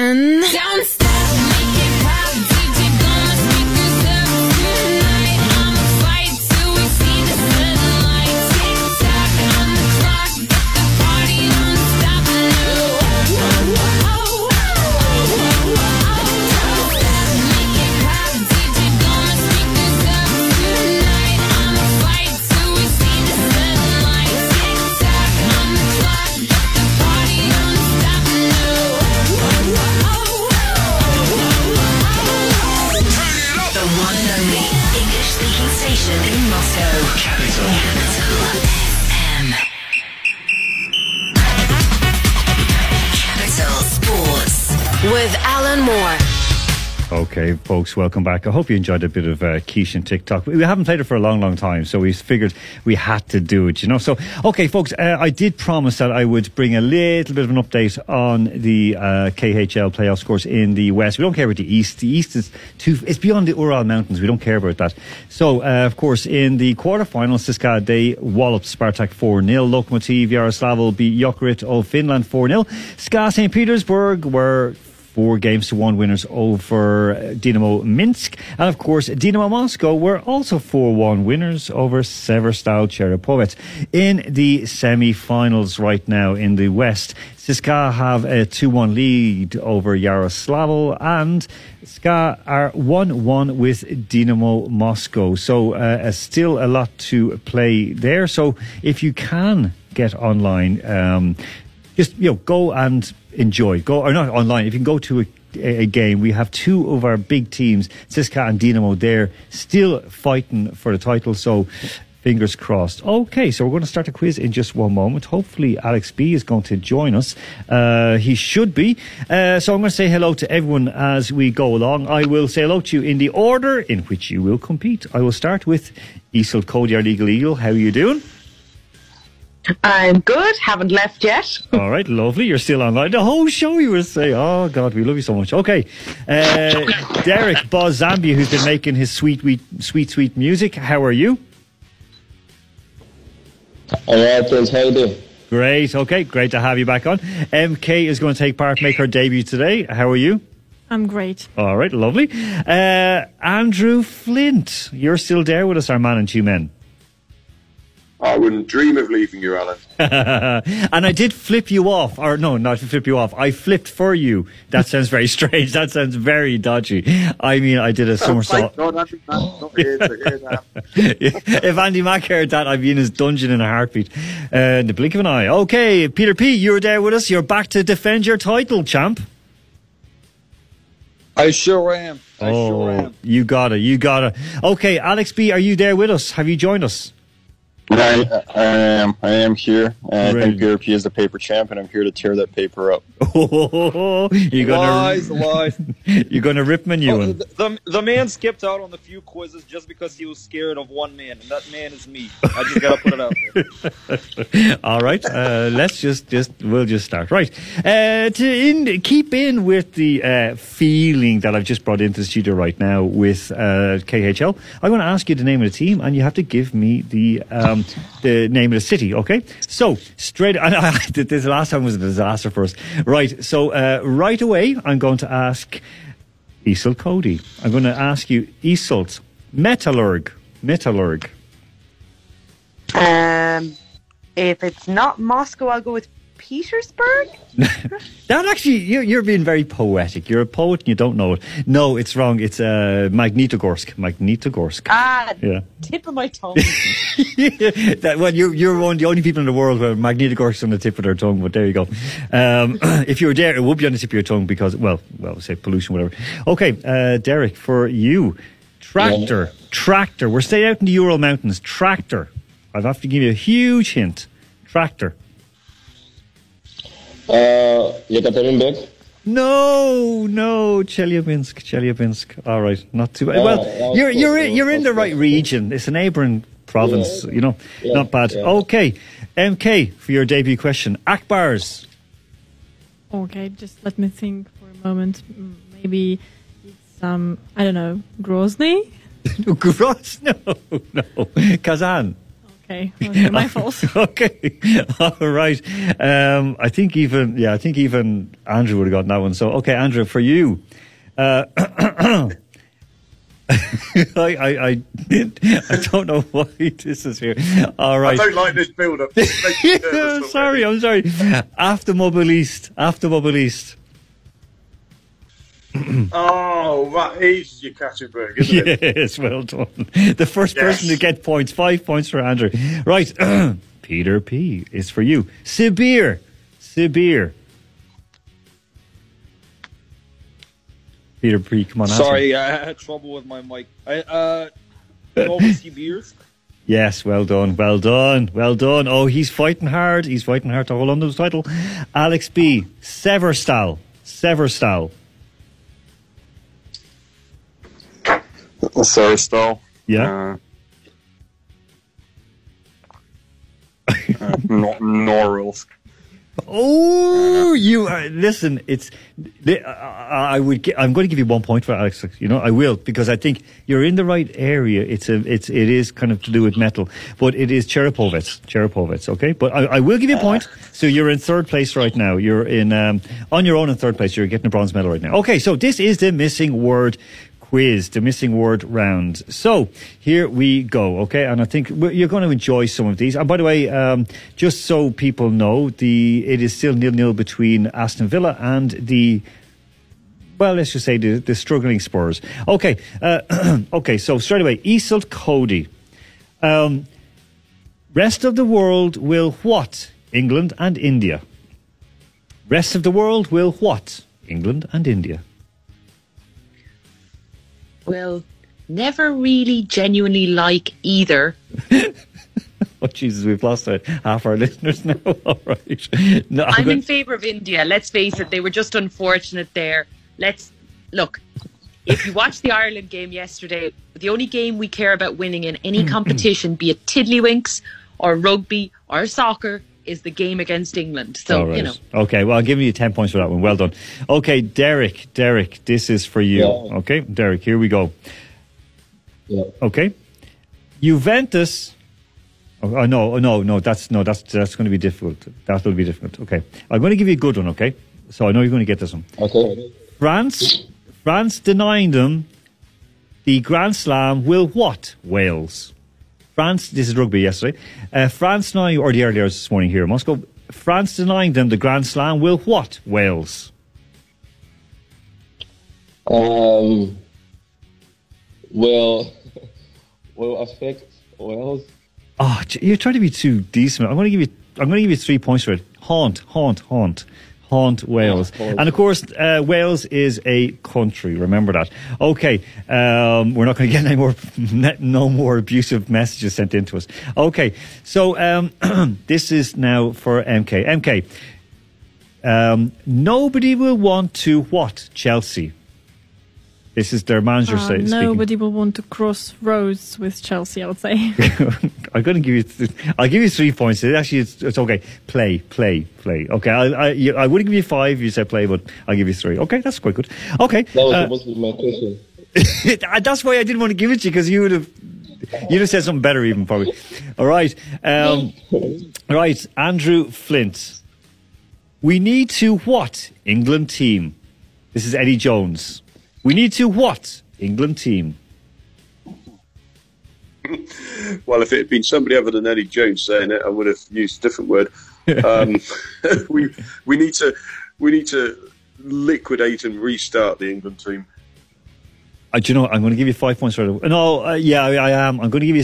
Don't stop, make it pop, DJ blow my speakers up tonight. I'ma fight till we see the sunlight. Tick tock on the clock, but the party don't stop. No, oh, oh, oh, oh, oh, oh, oh. Don't stop, make it pop, DJ blow my speakers up tonight. I'ma fight till we see the sunlight. Tick tock on the clock, but the party don't stop. No, oh, oh, oh, oh, oh, oh. The one and only English-speaking station in Moscow. Capital. FM. Capital Sports with Alan Moore. Okay, folks, welcome back. I hope you enjoyed a bit of Keisha and TikTok. We haven't played it for a long, long time, so we figured we had to do it, you know. So, okay, folks, I did promise that I would bring a little bit of an update on the KHL playoff scores in the West. We don't care about the East. The East is it's beyond the Ural Mountains. We don't care about that. So, of course, in the quarterfinals, SKA, they walloped Spartak 4-0. Lokomotiv Yaroslavl beat Jokerit of Finland 4-0. SKA St. Petersburg were 4-1 winners over Dynamo Minsk. And of course, Dynamo Moscow were also 4-1 winners over Severstal Cherepovets. In the semi-finals right now in the West, SKA have a 2-1 lead over Yaroslavl, and SKA are 1-1 with Dynamo Moscow. So still a lot to play there. So if you can get online, just, you know, go and enjoy. Go, or not online, if you can go to a game. We have two of our big teams, SKA and Dynamo, there still fighting for the title. So Fingers crossed. Okay, so we're going to start a quiz in just one moment. Hopefully Alex B is going to join us. He should be. So I'm going to say hello to everyone as we go along. I will say hello to you in the order in which you will compete. I will start with Isol Cody, our legal eagle. How are you doing? I'm good. Haven't left yet. All right, lovely. You're still online. The whole show you will say, oh, God, we love you so much. Okay. Derek Boz Zambia, who's been making his sweet music. How are you? All right, guys. How are you doing? Great. Okay, great to have you back on. MK is going to take part, make her debut today. How are you? I'm great. All right, lovely. Andrew Flint, you're still there with us, our man and two men. I wouldn't dream of leaving you, Alan. And I did flip you off. Or no, not flip you off. I flipped for you. That sounds very strange. That sounds very dodgy. I mean, I did a somersault. Oh, God, Andy, not here, here, if Andy Mack heard that, I'd be in his dungeon in a heartbeat. In the blink of an eye. Okay, Peter P, you're there with us. You're back to defend your title, champ. I sure am. I sure am. You got it. Okay, Alex B, are you there with us? Have you joined us? I am here. I think Peter P is the paper champ, and I'm here to tear that paper up. Lies. You're going to rip me new one. The man skipped out on the few quizzes just because he was scared of one man, and that man is me. I just got to put it out there. All right. Let's we'll just start. Right. To keep in with the feeling that I've just brought into the studio right now with KHL, I'm going to ask you the name of the team, and you have to give me the name of the city, okay? So, this last time was a disaster for us. Right, so right away, I'm going to ask Isol Cody. I'm going to ask you, Isol's Metallurg. If it's not Moscow, I'll go with Petersburg? That actually, you're being very poetic. You're a poet and you don't know it. No, it's wrong. It's Magnitogorsk. Ah, yeah. Tip of my tongue. Well, you're one of the only people in the world where Magnitogorsk is on the tip of their tongue, but there you go. If you were there, it would be on the tip of your tongue because, well, say pollution, whatever. Okay, Derek, for you, Tractor. We're staying out in the Ural Mountains. Tractor. I'd have to give you a huge hint. Tractor. Yekaterinburg? No, Chelyabinsk. All right, not too bad. Well, you're in the right region. It's a neighbouring province, yeah, you know, yeah, not bad. Yeah. Okay, MK, for your debut question, Akbars. Okay, just let me think for a moment. Maybe it's, I don't know, Grozny? No, Kazan. Okay, my fault. Okay, all right. I think even Andrew would have gotten that one. So, okay, Andrew, for you, I don't know why this is here. All right, I don't like this build-up. I'm sorry. Aftermobilist. Oh, that is Yekaterinburg, isn't it? Yes, well done. The first person to get points. 5 points for Andrew. Right, Peter P is for you. Sibir. Peter P, come on. Sorry, I had trouble with my mic. Sibirsk. Yes, well done. Oh, he's fighting hard. He's fighting hard to hold on to his title. Alex B, Severstal. Severstal. Yeah. Norilsk. Oh, you are, listen. It's. I'm going to give you 1 point for Alex. You know, I will because I think you're in the right area. It is kind of to do with metal, but it is Cherepovets. Okay, but I will give you a point. So you're in third place right now. You're in on your own in third place. You're getting a bronze medal right now. Okay, so this is the missing word quiz, the missing word round. So here we go, okay? And I think you're going to enjoy some of these. And by the way, just so people know, it is still 0-0 between Aston Villa and let's just say the struggling Spurs. Okay, okay. So straight away, Isol Cody. Rest of the world will what? England and India. Rest of the world will what? England and India. Well, never really genuinely like either. Oh, Jesus, we've lost half our listeners now. All right. No, I'm in favour of India. Let's face it, they were just unfortunate there. Look, if you watch the Ireland game yesterday, the only game we care about winning in any competition, be it tiddlywinks or rugby or soccer, is the game against England. So, right. You know. Okay, well, I'll give you 10 points for that one. Well done. Okay, Derek, this is for you. Yeah. Okay, Derek, here we go. Yeah. Okay. Juventus... Oh, no. That's going to be difficult. That'll be difficult. Okay, I'm going to give you a good one. Okay, so I know you're going to get this one. Okay. France denying them the Grand Slam will what? Wales. France. This is rugby yesterday. France denying, or the earlier this morning here in Moscow. France denying them the Grand Slam will what? Wales. Will affect Wales. Oh, you're trying to be too decent. I'm going to give you 3 points for it. Haunt Wales. And of course, Wales is a country. Remember that. Okay, we're not going to get no more abusive messages sent in to us. Okay, so this is now for MK. MK, nobody will want to what? Chelsea. This is their manager saying. Nobody will want to cross roads with Chelsea, I would say. I'm going to give you. I'll give you 3 points. Actually, it's okay. Play. Okay, I would give you 5. You said play, but I'll give you 3. Okay, that's quite good. Okay, that was supposed to be my question. That's why I didn't want to give it to you, because you'd have said something better, even probably. All right, right, Andrew Flint. We need to what? England team. This is Eddie Jones. We need to what? England team. Well, if it had been somebody other than Eddie Jones saying it, I would have used a different word. We need to liquidate and restart the England team. Do you know what? I'm going to give you 5 points right away. No, I am. I'm going to give you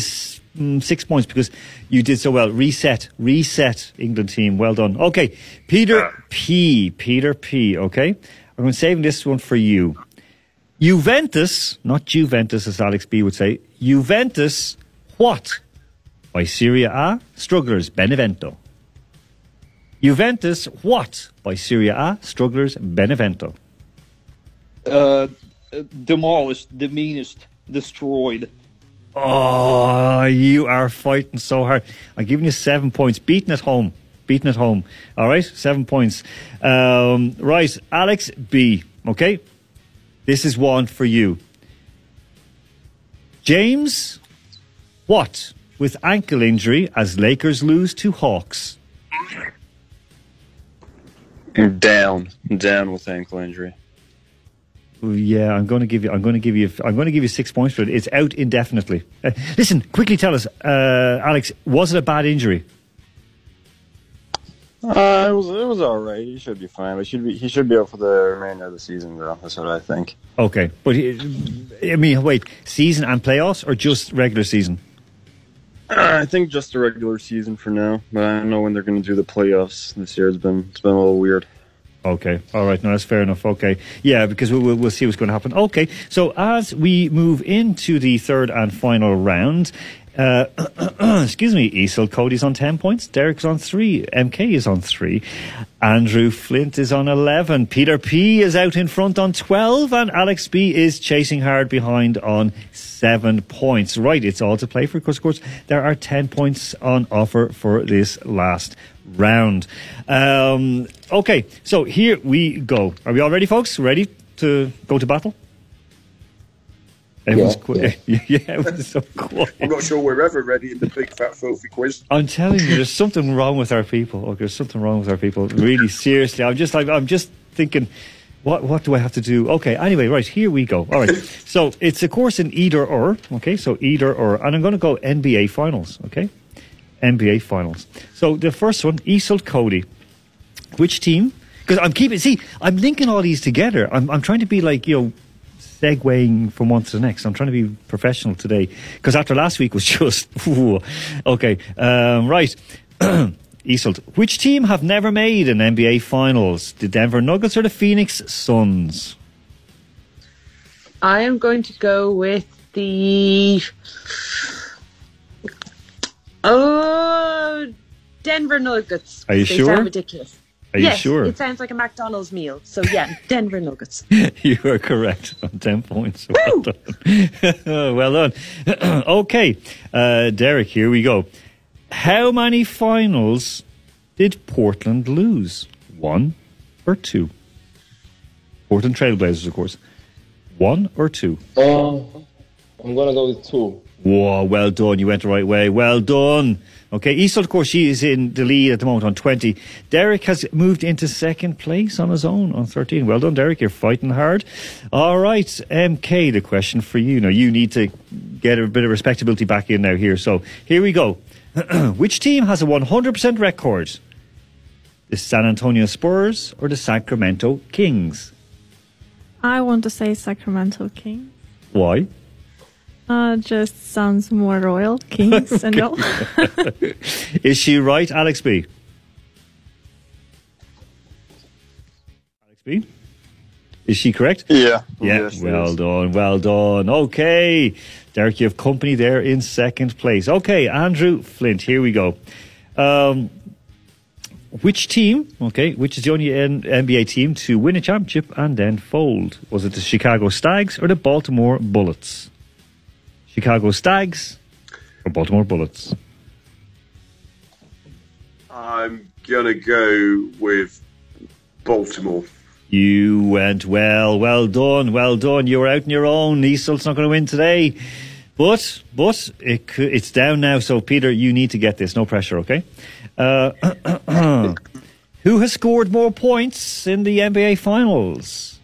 6 points because you did so well. Reset England team. Well done. Okay, Peter P. Okay, I'm going to save this one for you. Juventus, not Juventus as Alex B would say, Juventus, what? By Serie A, strugglers, Benevento. Juventus, what? By Serie A, strugglers, Benevento. Demolished, diminished, destroyed. Oh, you are fighting so hard. I'm giving you 7 points, beaten at home. All right, 7 points. Right, Alex B, okay? This is one for you. James, what? With ankle injury as Lakers lose to Hawks. Down with ankle injury. Yeah, I'm going to give you 6 points for it. It's out indefinitely. Listen, quickly tell us, Alex, was it a bad injury? It was all right. He should be fine. But he should be out for the remainder of the season, though. That's what I think. Okay, but wait, season and playoffs or just regular season? I think just the regular season for now. But I don't know when they're going to do the playoffs this year. It's been a little weird. Okay, all right, no, that's fair enough. Okay, yeah, because we'll see what's going to happen. Okay, so as we move into the third and final round. Excuse me, Isol Cody's on 10 points, Derek's on 3, MK is on 3, Andrew Flint is on 11, Peter P is out in front on 12, and Alex B is chasing hard behind on 7 points. Right, it's all to play for, because of course there are 10 points on offer for this last round. Okay, so here we go. Are we all ready, folks? Ready to go to battle? It was so quiet. I'm not sure we're ever ready in the big, fat, filthy quiz. I'm telling you, there's something wrong with our people. Okay, there's something wrong with our people. Really, seriously. I'm just thinking, what do I have to do? Okay, anyway, right, here we go. All right. So it's, of course, an either or. Okay, so either or. And I'm going to go NBA Finals. Okay, NBA Finals. So the first one, Isol Cody. Which team? Because I'm linking all these together. I'm trying to be like, segueing from one to the next. I'm trying to be professional today, because after last week was just okay. Right, Isolt. Which team have never made an NBA Finals? The Denver Nuggets or the Phoenix Suns? I am going to go with the Oh, Denver Nuggets. Are you sure? They sound ridiculous. Are you sure? It sounds like a McDonald's meal. So, yeah, Denver Nuggets. You are correct on 10 points. Woo! Well done. Okay, Derek, here we go. How many finals did Portland lose? One or two? Portland Trailblazers, of course. One or two? I'm going to go with two. Whoa, well done. You went the right way. Well done. Okay, Isol, of course, she is in the lead at the moment on 20. Derek has moved into second place on his own on 13. Well done, Derek. You're fighting hard. All right, MK, the question for you. Now, you need to get a bit of respectability back in now here. So, here we go. Which team has a 100% record? The San Antonio Spurs or the Sacramento Kings? I want to say Sacramento Kings. Why? Just sounds more royal, kings and all. Is she right, Alex B? Alex B? Is she correct? Yeah. Yes, well done. Okay. Derek, you have company there in second place. Okay, Andrew Flint, here we go. Which is the only NBA team to win a championship and then fold? Was it the Chicago Stags or the Baltimore Bullets? Chicago Stags or Baltimore Bullets? I'm going to go with Baltimore. You went well. Well done. You were out on your own. Isol's not going to win today. But it's down now, so Peter, you need to get this. No pressure, okay? Who has scored more points in the NBA Finals?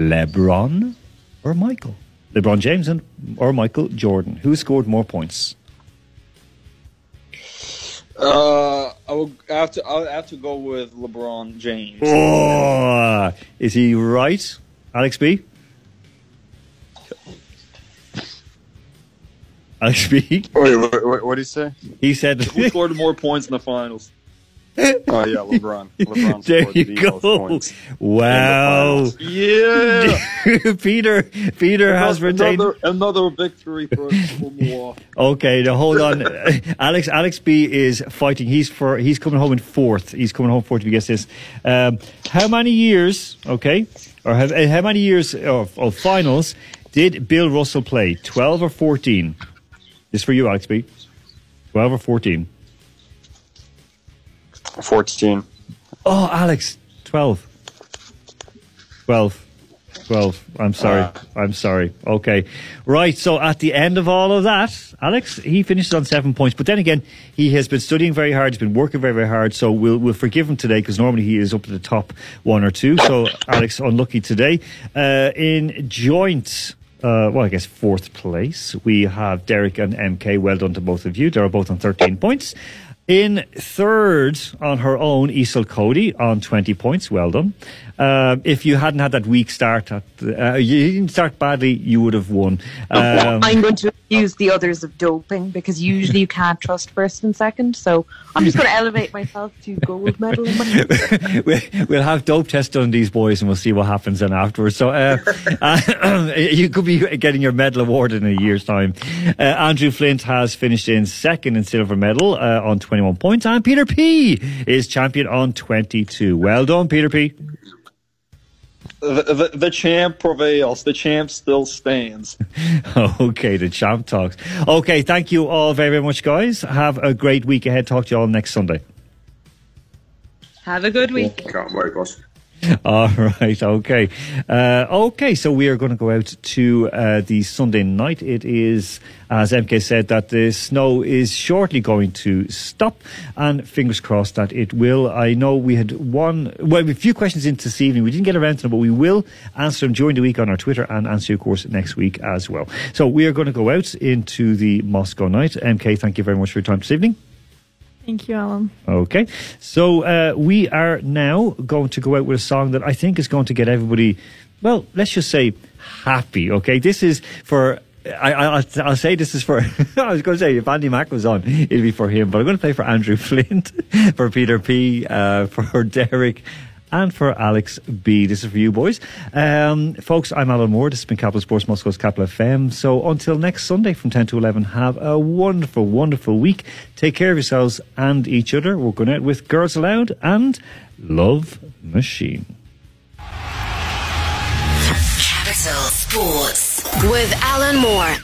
LeBron or Michael? LeBron James or Michael Jordan? Who scored more points? I'll have to go with LeBron James. Oh, is he right, Alex B? Alex B? Wait, what did he say? He said... Who scored more points in the finals? Oh, yeah, LeBron there you go. Points. Wow. Yeah. Peter has retained... Another victory for Milwaukee. Okay, now hold on. Alex B is fighting. He's coming home in fourth. He's coming home fourth if you guess this. How many years of finals did Bill Russell play? 12 or 14? This is for you, Alex B. 12 or 14? 14. Oh, Alex, 12. 12. 12. I'm sorry. Okay. Right, so at the end of all of that, Alex, he finishes on 7 points. But then again, he has been studying very hard. He's been working very, very hard. So we'll forgive him today because normally he is up to the top one or two. So Alex, unlucky today. In joint... fourth place, we have Derek and MK. Well done to both of you. They're both on 13 points. In third, on her own, Isol Cody on 20 points. Well done. If you hadn't had that weak start, you didn't start badly, you would have won. I'm going to accuse the others of doping because usually you can't trust first and second. So I'm just going to elevate myself to gold medal. We'll have dope tests done, these boys, and we'll see what happens then afterwards. So you could be getting your medal award in a year's time. Andrew Flint has finished in second in silver medal on 21 points, and Peter P is champion on 22. Well done, Peter P. The champ prevails. The champ still stands. Okay, the champ talks. Okay, thank you all very, very much, guys. Have a great week ahead. Talk to you all next Sunday. Have a good week. Can't wait, boss. All right, okay. So we are going to go out to the Sunday night. It is, as MK said, that the snow is shortly going to stop, and fingers crossed that it will. I know we had a few questions in this evening. We didn't get around to them, but we will answer them during the week on our Twitter and answer, of course, next week as well. So we are going to go out into the Moscow night. MK, thank you very much for your time this evening. Thank you, Alan. Okay, so we are now going to go out with a song that I think is going to get everybody, well, let's just say happy, okay? This is for... I'll say this is for... I was going to say, if Andy Mack was on, it'd be for him, but I'm going to play for Andrew Flint, for Peter P, for Derek... and for Alex B. This is for you boys. Folks, I'm Alan Moore. This has been Capital Sports Moscow's Capital FM. So until next Sunday from 10 to 11, have a wonderful, wonderful week. Take care of yourselves and each other. We're going out with Girls Aloud and Love Machine. Capital Sports with Alan Moore.